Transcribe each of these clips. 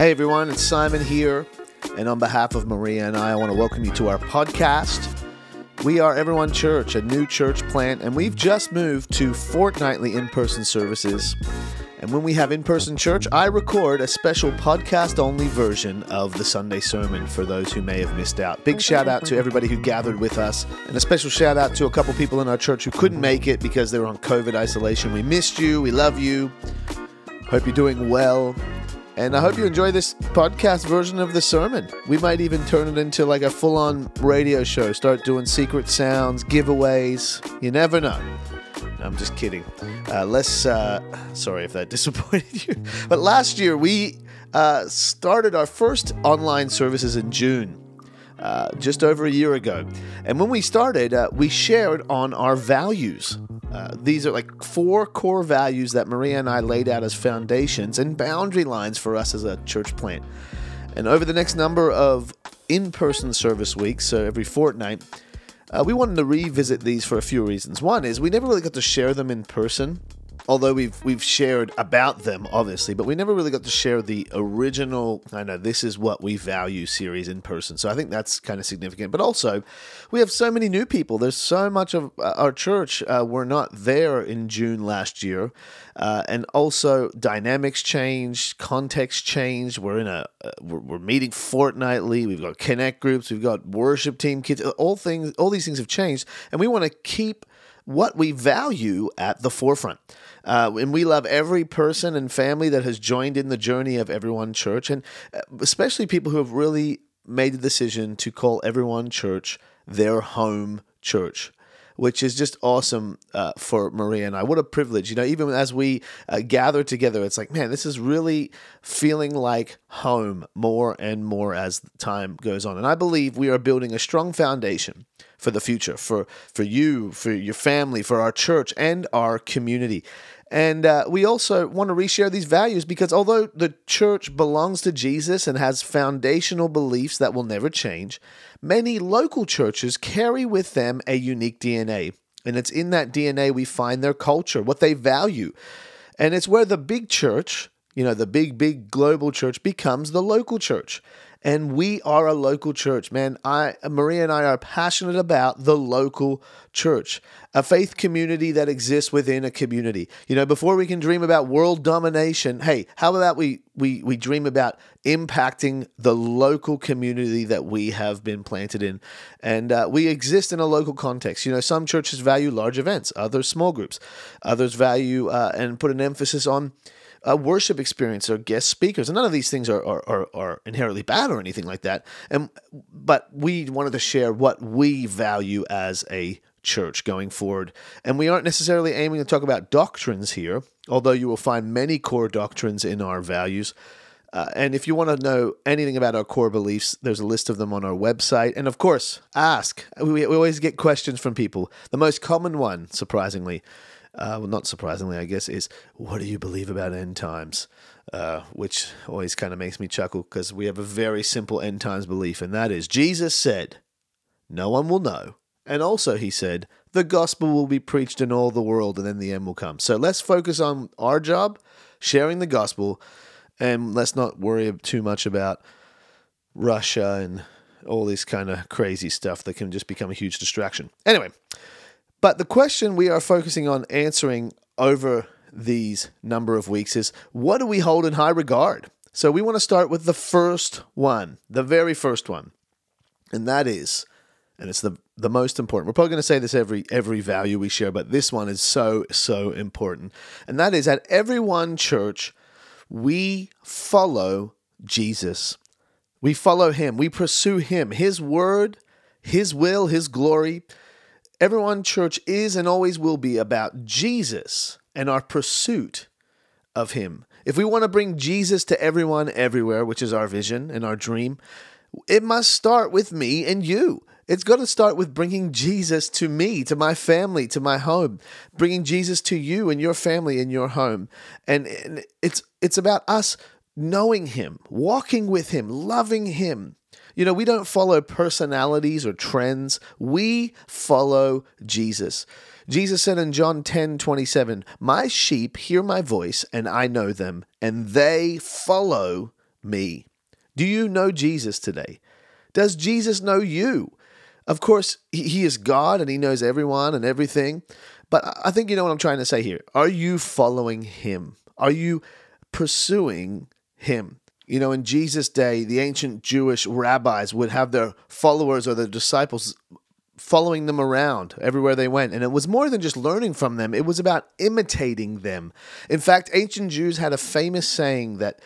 Hey everyone, it's Simon here, and on behalf of Maria and I want to welcome you to our podcast. We are Everyone Church, a new church plant, and we've just moved to fortnightly in-person services. And when we have in-person church, I record a special podcast-only version of the Sunday sermon for those who may have missed out. Big shout-out to everybody who gathered with us, and a special shout-out to a couple people in our church who couldn't make it because they were on COVID isolation. We missed you. We love you. Hope you're doing well. And I hope you enjoy this podcast version of the sermon. We might even turn it into like a full-on radio show, start doing secret sounds, giveaways. You never know. I'm just kidding. Sorry if that disappointed you. But last year, we started our first online services in June, just over a year ago. And when we started, we shared on our values. These are like four core values that Maria and I laid out as foundations and boundary lines for us as a church plant. And over the next number of in-person service weeks, so every fortnight, we wanted to revisit these for a few reasons. One is we never really got to share them in person, although we've shared about them, obviously, but we never really got to share the original, I know, this is what we value series in person. So I think that's kind of significant. But also, we have so many new people. There's so much of our church were not there in June last year. And also, dynamics change, context change. We're meeting fortnightly. We've got connect groups. We've got worship team kids. All these things have changed, and we want to keep what we value at the forefront. And we love every person and family that has joined in the journey of Everyone Church, and especially people who have really made the decision to call Everyone Church their home church, which is just awesome for Maria and I. What a privilege. You know, even as we gather together, it's like, man, this is really feeling like home more and more as time goes on. And I believe we are building a strong foundation for the future, for you, for your family, for our church and our community. And we also want to reshare these values because although the church belongs to Jesus and has foundational beliefs that will never change, many local churches carry with them a unique DNA. And it's in that DNA we find their culture, what they value. And it's where the big church, you know, the big global church becomes the local church. And we are a local church, man. Maria and I are passionate about the local church, a faith community that exists within a community. You know, before we can dream about world domination, hey, how about we dream about impacting the local community that we have been planted in? And we exist in a local context. You know, some churches value large events, others small groups. Others value and put an emphasis on a worship experience or guest speakers. And none of these things are inherently bad or anything like that. But we wanted to share what we value as a church going forward. And we aren't necessarily aiming to talk about doctrines here, although you will find many core doctrines in our values. And if you want to know anything about our core beliefs, there's a list of them on our website. And of course, ask. We always get questions from people. The most common one, surprisingly, not surprisingly, I guess, is what do you believe about end times? Which always kind of makes me chuckle because we have a very simple end times belief, and that is Jesus said, no one will know. And also he said, the gospel will be preached in all the world and then the end will come. So let's focus on our job, sharing the gospel, and let's not worry too much about Russia and all this kind of crazy stuff that can just become a huge distraction. Anyway. But the question we are focusing on answering over these number of weeks is, what do we hold in high regard? So we want to start with the first one, the very first one. And that is, and it's the most important. We're probably going to say this every value we share, but this one is so, so important. And that is, at Everyone Church, we follow Jesus. We follow him. We pursue him, his word, his will, his glory. Everyone Church is and always will be about Jesus and our pursuit of him. If we want to bring Jesus to everyone everywhere, which is our vision and our dream, it must start with me and you. It's got to start with bringing Jesus to me, to my family, to my home, bringing Jesus to you and your family and your home. And it's about us knowing him, walking with him, loving him. You know, we don't follow personalities or trends. We follow Jesus. Jesus said in John 10:27, "My sheep hear my voice, and I know them, and they follow me? Do you know Jesus today? Does Jesus know you? Of course, he is God and he knows everyone and everything, but I think you know what I'm trying to say here. Are you following him? Are you pursuing him? You know, in Jesus' day, the ancient Jewish rabbis would have their followers or their disciples following them around everywhere they went. And it was more than just learning from them. It was about imitating them. In fact, ancient Jews had a famous saying that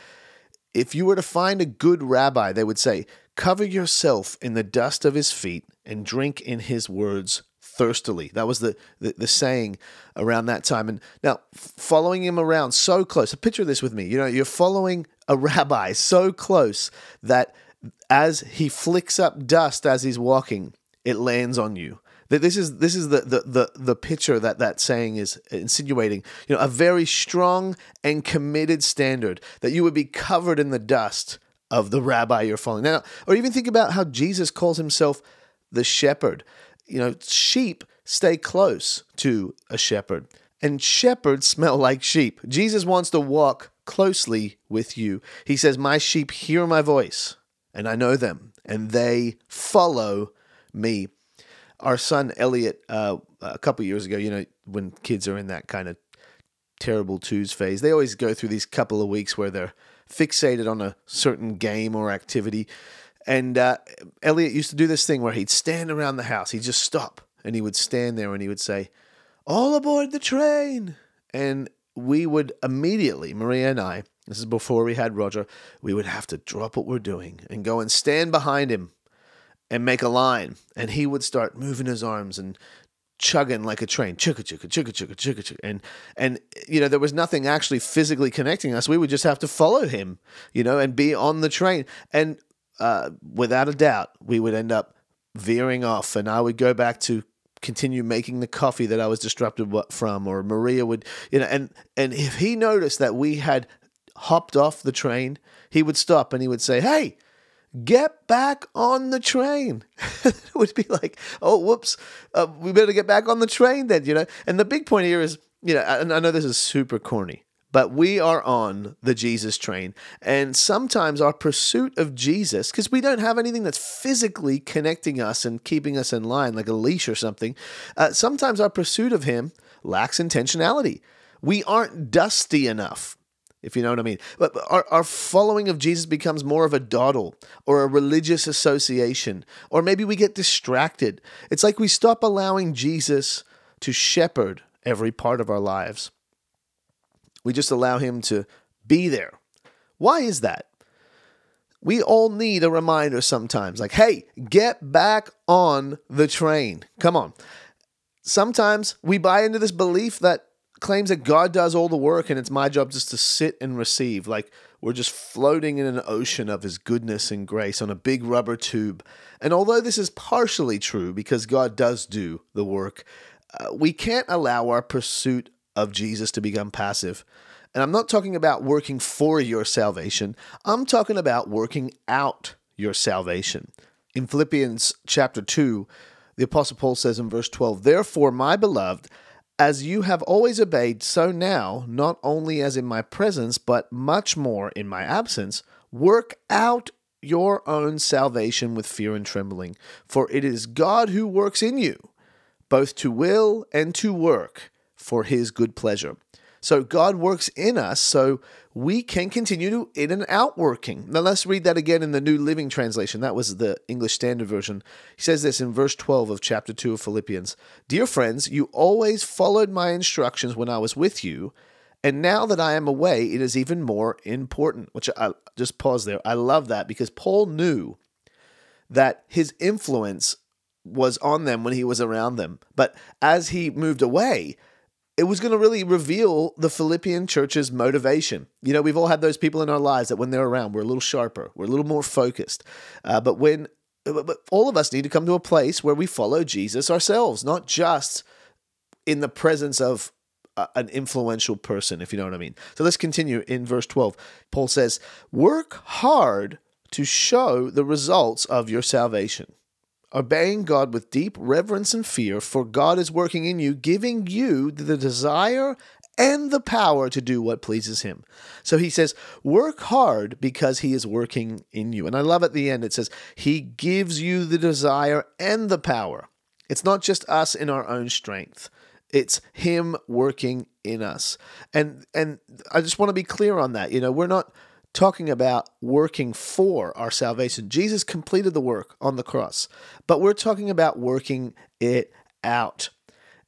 if you were to find a good rabbi, they would say, cover yourself in the dust of his feet and drink in his words thirstily. That was the saying around that time. And now following him around so close, picture this with me, you know, you're following a rabbi so close that as he flicks up dust as he's walking, it lands on you. This is the picture that saying is insinuating. You know, a very strong and committed standard that you would be covered in the dust of the rabbi you're following. Now, or even think about how Jesus calls himself the shepherd. You know, sheep stay close to a shepherd, and shepherds smell like sheep. Jesus wants to walk closely with you. He says, "My sheep hear my voice, and I know them, and they follow me." Our son Elliot, a couple years ago, you know, when kids are in that kind of terrible twos phase, they always go through these couple of weeks where they're fixated on a certain game or activity. And Elliot used to do this thing where he'd stand around the house. He'd just stop and he would stand there and he would say, "All aboard the train." And we would immediately, Maria and I, this is before we had Roger, we would have to drop what we're doing and go and stand behind him and make a line, and he would start moving his arms and chugging like a train, chugga chugga chugga chugga chugga chugga, and you know, there was nothing actually physically connecting us. We would just have to follow him, you know, and be on the train, and without a doubt, we would end up veering off, and I would go back to continue making the coffee that I was disrupted from, or Maria would, you know, and if he noticed that we had hopped off the train, he would stop and he would say, "Hey, get back on the train." It would be like, "Oh, whoops, we better get back on the train then," you know. And the big point here is, you know, and I know this is super corny, but we are on the Jesus train. And sometimes our pursuit of Jesus, because we don't have anything that's physically connecting us and keeping us in line, like a leash or something, sometimes our pursuit of him lacks intentionality. We aren't dusty enough, if you know what I mean. But our following of Jesus becomes more of a dawdle or a religious association, or maybe we get distracted. It's like we stop allowing Jesus to shepherd every part of our lives. We just allow him to be there. Why is that? We all need a reminder sometimes, like, "Hey, get back on the train. Come on." Sometimes we buy into this belief that claims that God does all the work and it's my job just to sit and receive, like we're just floating in an ocean of his goodness and grace on a big rubber tube. And although this is partially true because God does do the work, we can't allow our pursuit of Jesus to become passive. And I'm not talking about working for your salvation. I'm talking about working out your salvation. In Philippians chapter 2, the Apostle Paul says in verse 12, "Therefore, my beloved, as you have always obeyed, so now, not only as in my presence, but much more in my absence, work out your own salvation with fear and trembling. For it is God who works in you, both to will and to work for his good pleasure." So God works in us so we can continue to in and out working. Now let's read that again in the New Living Translation. That was the English Standard Version. He says this in verse 12 of chapter 2 of Philippians. "Dear friends, you always followed my instructions when I was with you, and now that I am away, it is even more important." Which I just pause there. I love that because Paul knew that his influence was on them when he was around them. But as he moved away, it was going to really reveal the Philippian church's motivation. You know, we've all had those people in our lives that when they're around, we're a little sharper, we're a little more focused. But all of us need to come to a place where we follow Jesus ourselves, not just in the presence of an influential person, if you know what I mean. So let's continue in verse 12. Paul says, "Work hard to show the results of your salvation, obeying God with deep reverence and fear, for God is working in you, giving you the desire and the power to do what pleases him. So he says, work hard because he is working in you. And I love at the end, it says, he gives you the desire and the power. It's not just us in our own strength. It's him working in us. And I just want to be clear on that. You know, we're not talking about working for our salvation. Jesus completed the work on the cross, but we're talking about working it out.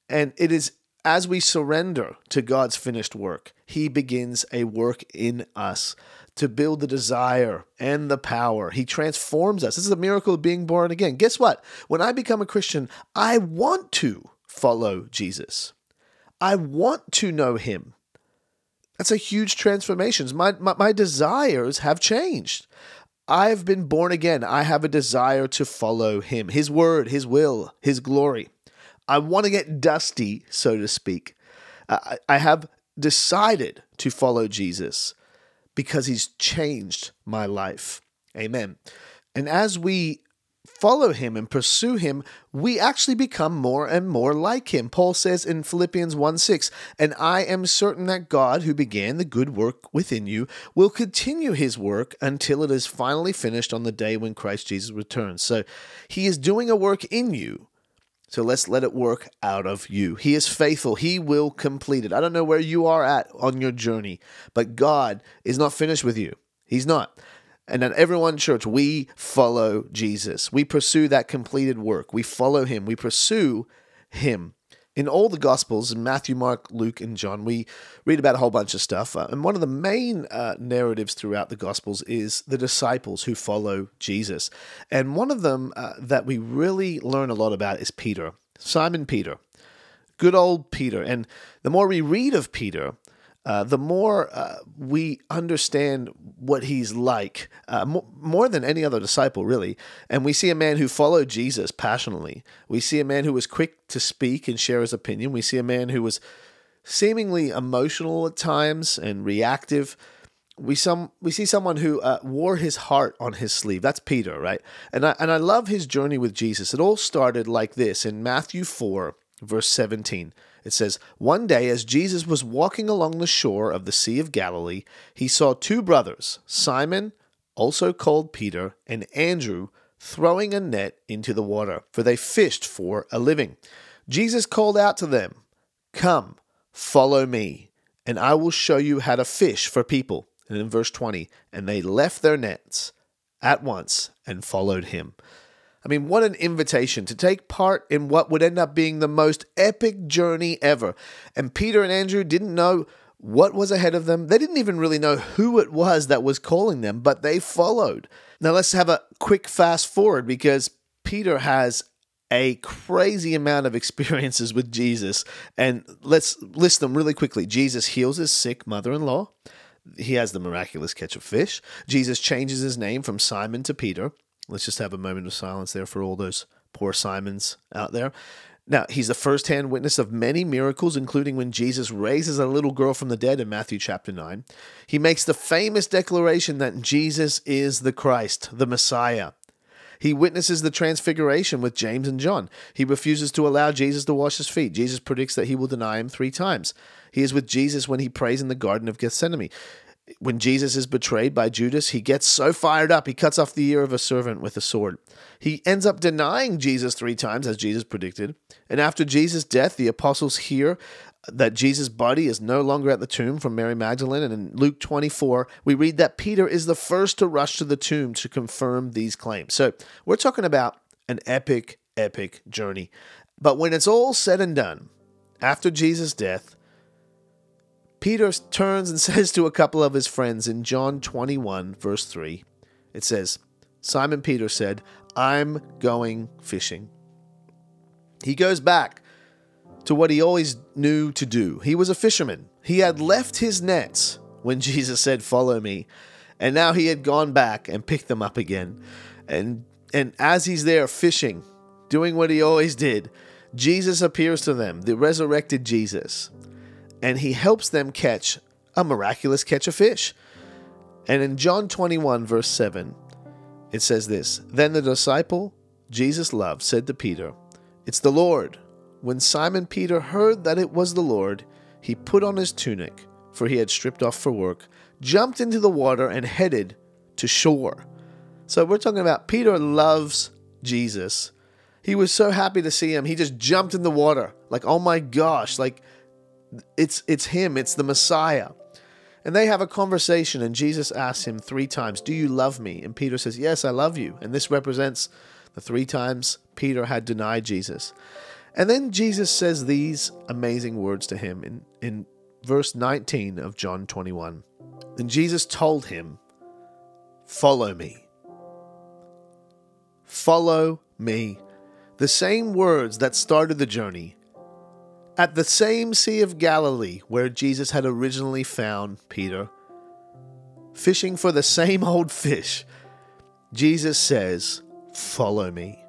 And it is as we surrender to God's finished work, he begins a work in us to build the desire and the power. He transforms us. This is the miracle of being born again. Guess what? When I become a Christian, I want to follow Jesus. I want to know him. That's a huge transformation. My desires have changed. I've been born again. I have a desire to follow him, his word, his will, his glory. I want to get dusty, so to speak. I have decided to follow Jesus because he's changed my life. Amen. And as we follow him and pursue him, we actually become more and more like him. Paul says in Philippians 1:6, and I am certain that God, who began the good work within you, will continue his work until it is finally finished on the day when Christ Jesus returns. So he is doing a work in you. So let's let it work out of you. He is faithful. He will complete it. I don't know where you are at on your journey, but God is not finished with you. He's not. And at Everyone Church, we follow Jesus. We pursue that completed work. We follow him. We pursue him. In all the Gospels, Matthew, Mark, Luke, and John, we read about a whole bunch of stuff. And one of the main narratives throughout the Gospels is the disciples who follow Jesus. And one of them that we really learn a lot about is Peter, Simon Peter, good old Peter. And the more we read of Peter, the more we understand what he's like, more than any other disciple, really. And we see a man who followed Jesus passionately. We see a man who was quick to speak and share his opinion. We see a man who was seemingly emotional at times and reactive. We see someone who wore his heart on his sleeve. That's Peter, right? And I love his journey with Jesus. It all started like this in Matthew 4, verse 17. It says, one day as Jesus was walking along the shore of the Sea of Galilee, he saw two brothers, Simon, also called Peter, and Andrew, throwing a net into the water, for they fished for a living. Jesus called out to them, come, follow me, and I will show you how to fish for people. And in verse 20, and they left their nets at once and followed him. I mean, what an invitation to take part in what would end up being the most epic journey ever. And Peter and Andrew didn't know what was ahead of them. They didn't even really know who it was that was calling them, but they followed. Now let's have a quick fast forward because Peter has a crazy amount of experiences with Jesus. And let's list them really quickly. Jesus heals his sick mother-in-law. He has the miraculous catch of fish. Jesus changes his name from Simon to Peter. Let's just have a moment of silence there for all those poor Simons out there. Now, he's the first-hand witness of many miracles, including when Jesus raises a little girl from the dead in Matthew chapter 9. He makes the famous declaration that Jesus is the Christ, the Messiah. He witnesses the transfiguration with James and John. He refuses to allow Jesus to wash his feet. Jesus predicts that he will deny him 3 times. He is with Jesus when he prays in the Garden of Gethsemane. When Jesus is betrayed by Judas, he gets so fired up, he cuts off the ear of a servant with a sword. He ends up denying Jesus 3 times, as Jesus predicted. And after Jesus' death, the apostles hear that Jesus' body is no longer at the tomb from Mary Magdalene. And in Luke 24, we read that Peter is the first to rush to the tomb to confirm these claims. So we're talking about an epic, epic journey. But when it's all said and done, after Jesus' death, Peter turns and says to a couple of his friends in John 21, verse 3, it says, Simon Peter said, I'm going fishing. He goes back to what he always knew to do. He was a fisherman. He had left his nets when Jesus said, follow me. And now he had gone back and picked them up again. And as he's there fishing, doing what he always did, Jesus appears to them, the resurrected Jesus. And he helps them catch a miraculous catch of fish. And in John 21, verse 7, it says this, then the disciple Jesus loved said to Peter, it's the Lord. When Simon Peter heard that it was the Lord, he put on his tunic, for he had stripped off for work, jumped into the water and headed to shore. So we're talking about Peter loves Jesus. He was so happy to see him. He just jumped in the water. Like, oh my gosh, like it's him. It's the Messiah. And they have a conversation, and Jesus asks him three times, do you love me? And Peter says, yes, I love you. And this represents the three times Peter had denied Jesus. And then Jesus says these amazing words to him in verse 19 of John 21. And Jesus told him, follow me. Follow me. The same words that started the journey. At the same Sea of Galilee where Jesus had originally found Peter, fishing for the same old fish, Jesus says, follow me.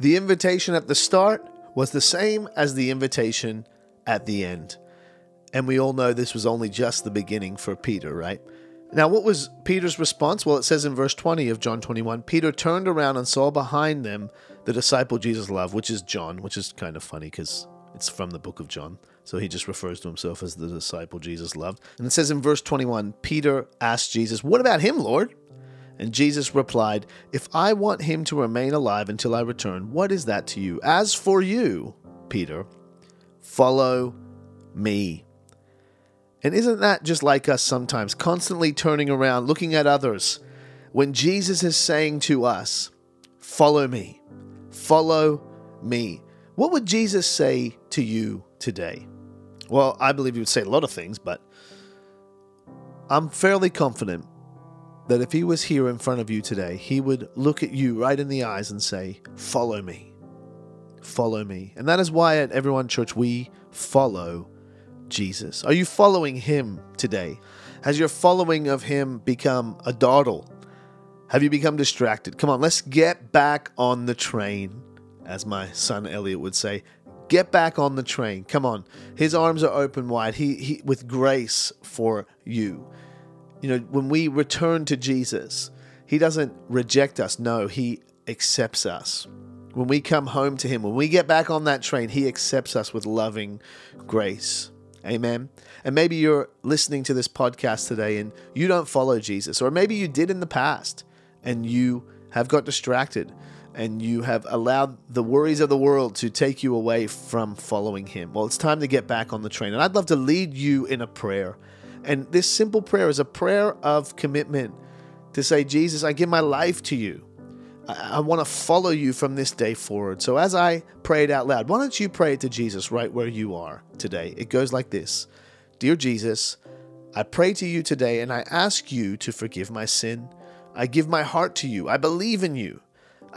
The invitation at the start was the same as the invitation at the end. And we all know this was only just the beginning for Peter, right? Now, what was Peter's response? Well, it says in verse 20 of John 21, Peter turned around and saw behind them the disciple Jesus loved, which is John, which is kind of funny because it's from the book of John, so he just refers to himself as the disciple Jesus loved. And it says in verse 21, Peter asked Jesus, what about him, Lord? And Jesus replied, if I want him to remain alive until I return, what is that to you? As for you, Peter, follow me. And isn't that just like us sometimes, constantly turning around, looking at others, when Jesus is saying to us, follow me, follow me. What would Jesus say to you today? Well, I believe he would say a lot of things, but I'm fairly confident that if he was here in front of you today, he would look at you right in the eyes and say, follow me, follow me. And that is why at Everyone Church, we follow Jesus. Are you following him today? Has your following of him become a dawdle? Have you become distracted? Come on, let's get back on the train. As my son Elliot would say, get back on the train. Come on. His arms are open wide. He with grace for you. You know, when we return to Jesus, he doesn't reject us. No, he accepts us. When we come home to him, when we get back on that train, he accepts us with loving grace. Amen. And maybe you're listening to this podcast today and you don't follow Jesus, or maybe you did in the past and you have got distracted. And you have allowed the worries of the world to take you away from following him. Well, it's time to get back on the train. And I'd love to lead you in a prayer. And this simple prayer is a prayer of commitment to say, Jesus, I give my life to you. I want to follow you from this day forward. So as I pray it out loud, why don't you pray it to Jesus right where you are today? It goes like this. Dear Jesus, I pray to you today and I ask you to forgive my sin. I give my heart to you. I believe in you.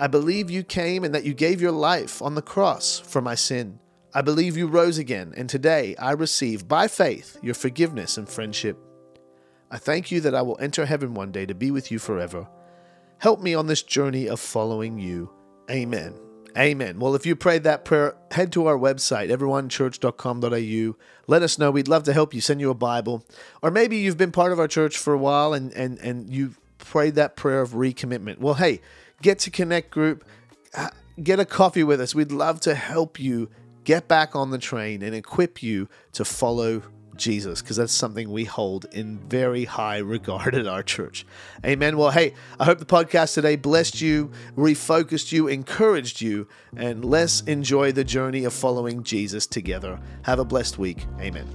I believe you came and that you gave your life on the cross for my sin. I believe you rose again, and today I receive by faith your forgiveness and friendship. I thank you that I will enter heaven one day to be with you forever. Help me on this journey of following you. Amen. Amen. Well, if you prayed that prayer, head to our website, everyonechurch.com.au. Let us know. We'd love to help you, send you a Bible. Or maybe you've been part of our church for a while and you've prayed that prayer of recommitment. Well, hey, get to Connect Group, get a coffee with us. We'd love to help you get back on the train and equip you to follow Jesus, because that's something we hold in very high regard at our church. Amen. Well, hey, I hope the podcast today blessed you, refocused you, encouraged you, and let's enjoy the journey of following Jesus together. Have a blessed week. Amen.